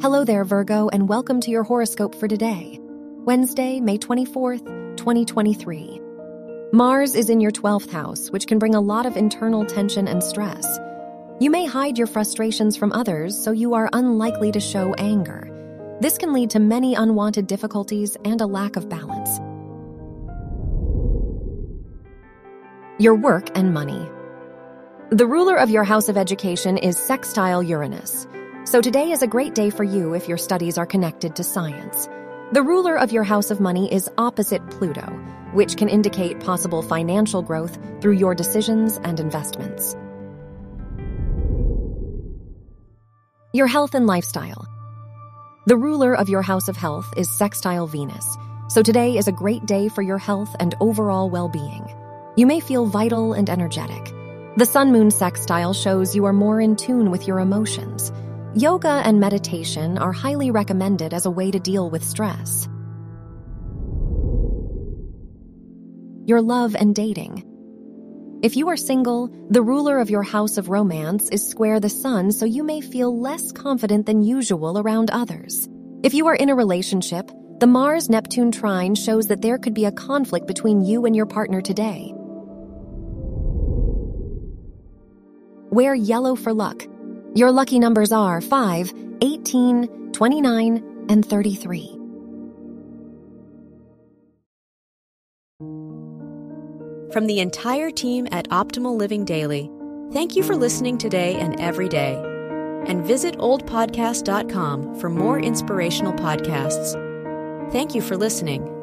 Hello there, Virgo, and welcome to your horoscope for today, Wednesday, May 24th, 2023. Mars is in your 12th house, which can bring a lot of internal tension and stress. You may hide your frustrations from others, so you are unlikely to show anger. This can lead to many unwanted difficulties and a lack of balance. Your work and money. The ruler of your house of education is sextile Uranus. So today is a great day for you if your studies are connected to science. The ruler of your house of money is opposite Pluto, which can indicate possible financial growth through your decisions and investments. Your health and lifestyle. The ruler of your house of health is sextile Venus, so today is a great day for your health and overall well-being. You may feel vital and energetic. The Sun-Moon sextile shows you are more in tune with your emotions. Yoga and meditation are highly recommended as a way to deal with stress. Your love and dating. If you are single, the ruler of your house of romance is square the Sun, so you may feel less confident than usual around others. If you are in a relationship, the Mars-Neptune trine shows that there could be a conflict between you and your partner today. Wear yellow for luck. Your lucky numbers are 5, 18, 29, and 33. From the entire team at Optimal Living Daily, thank you for listening today and every day. And visit oldpodcast.com for more inspirational podcasts. Thank you for listening.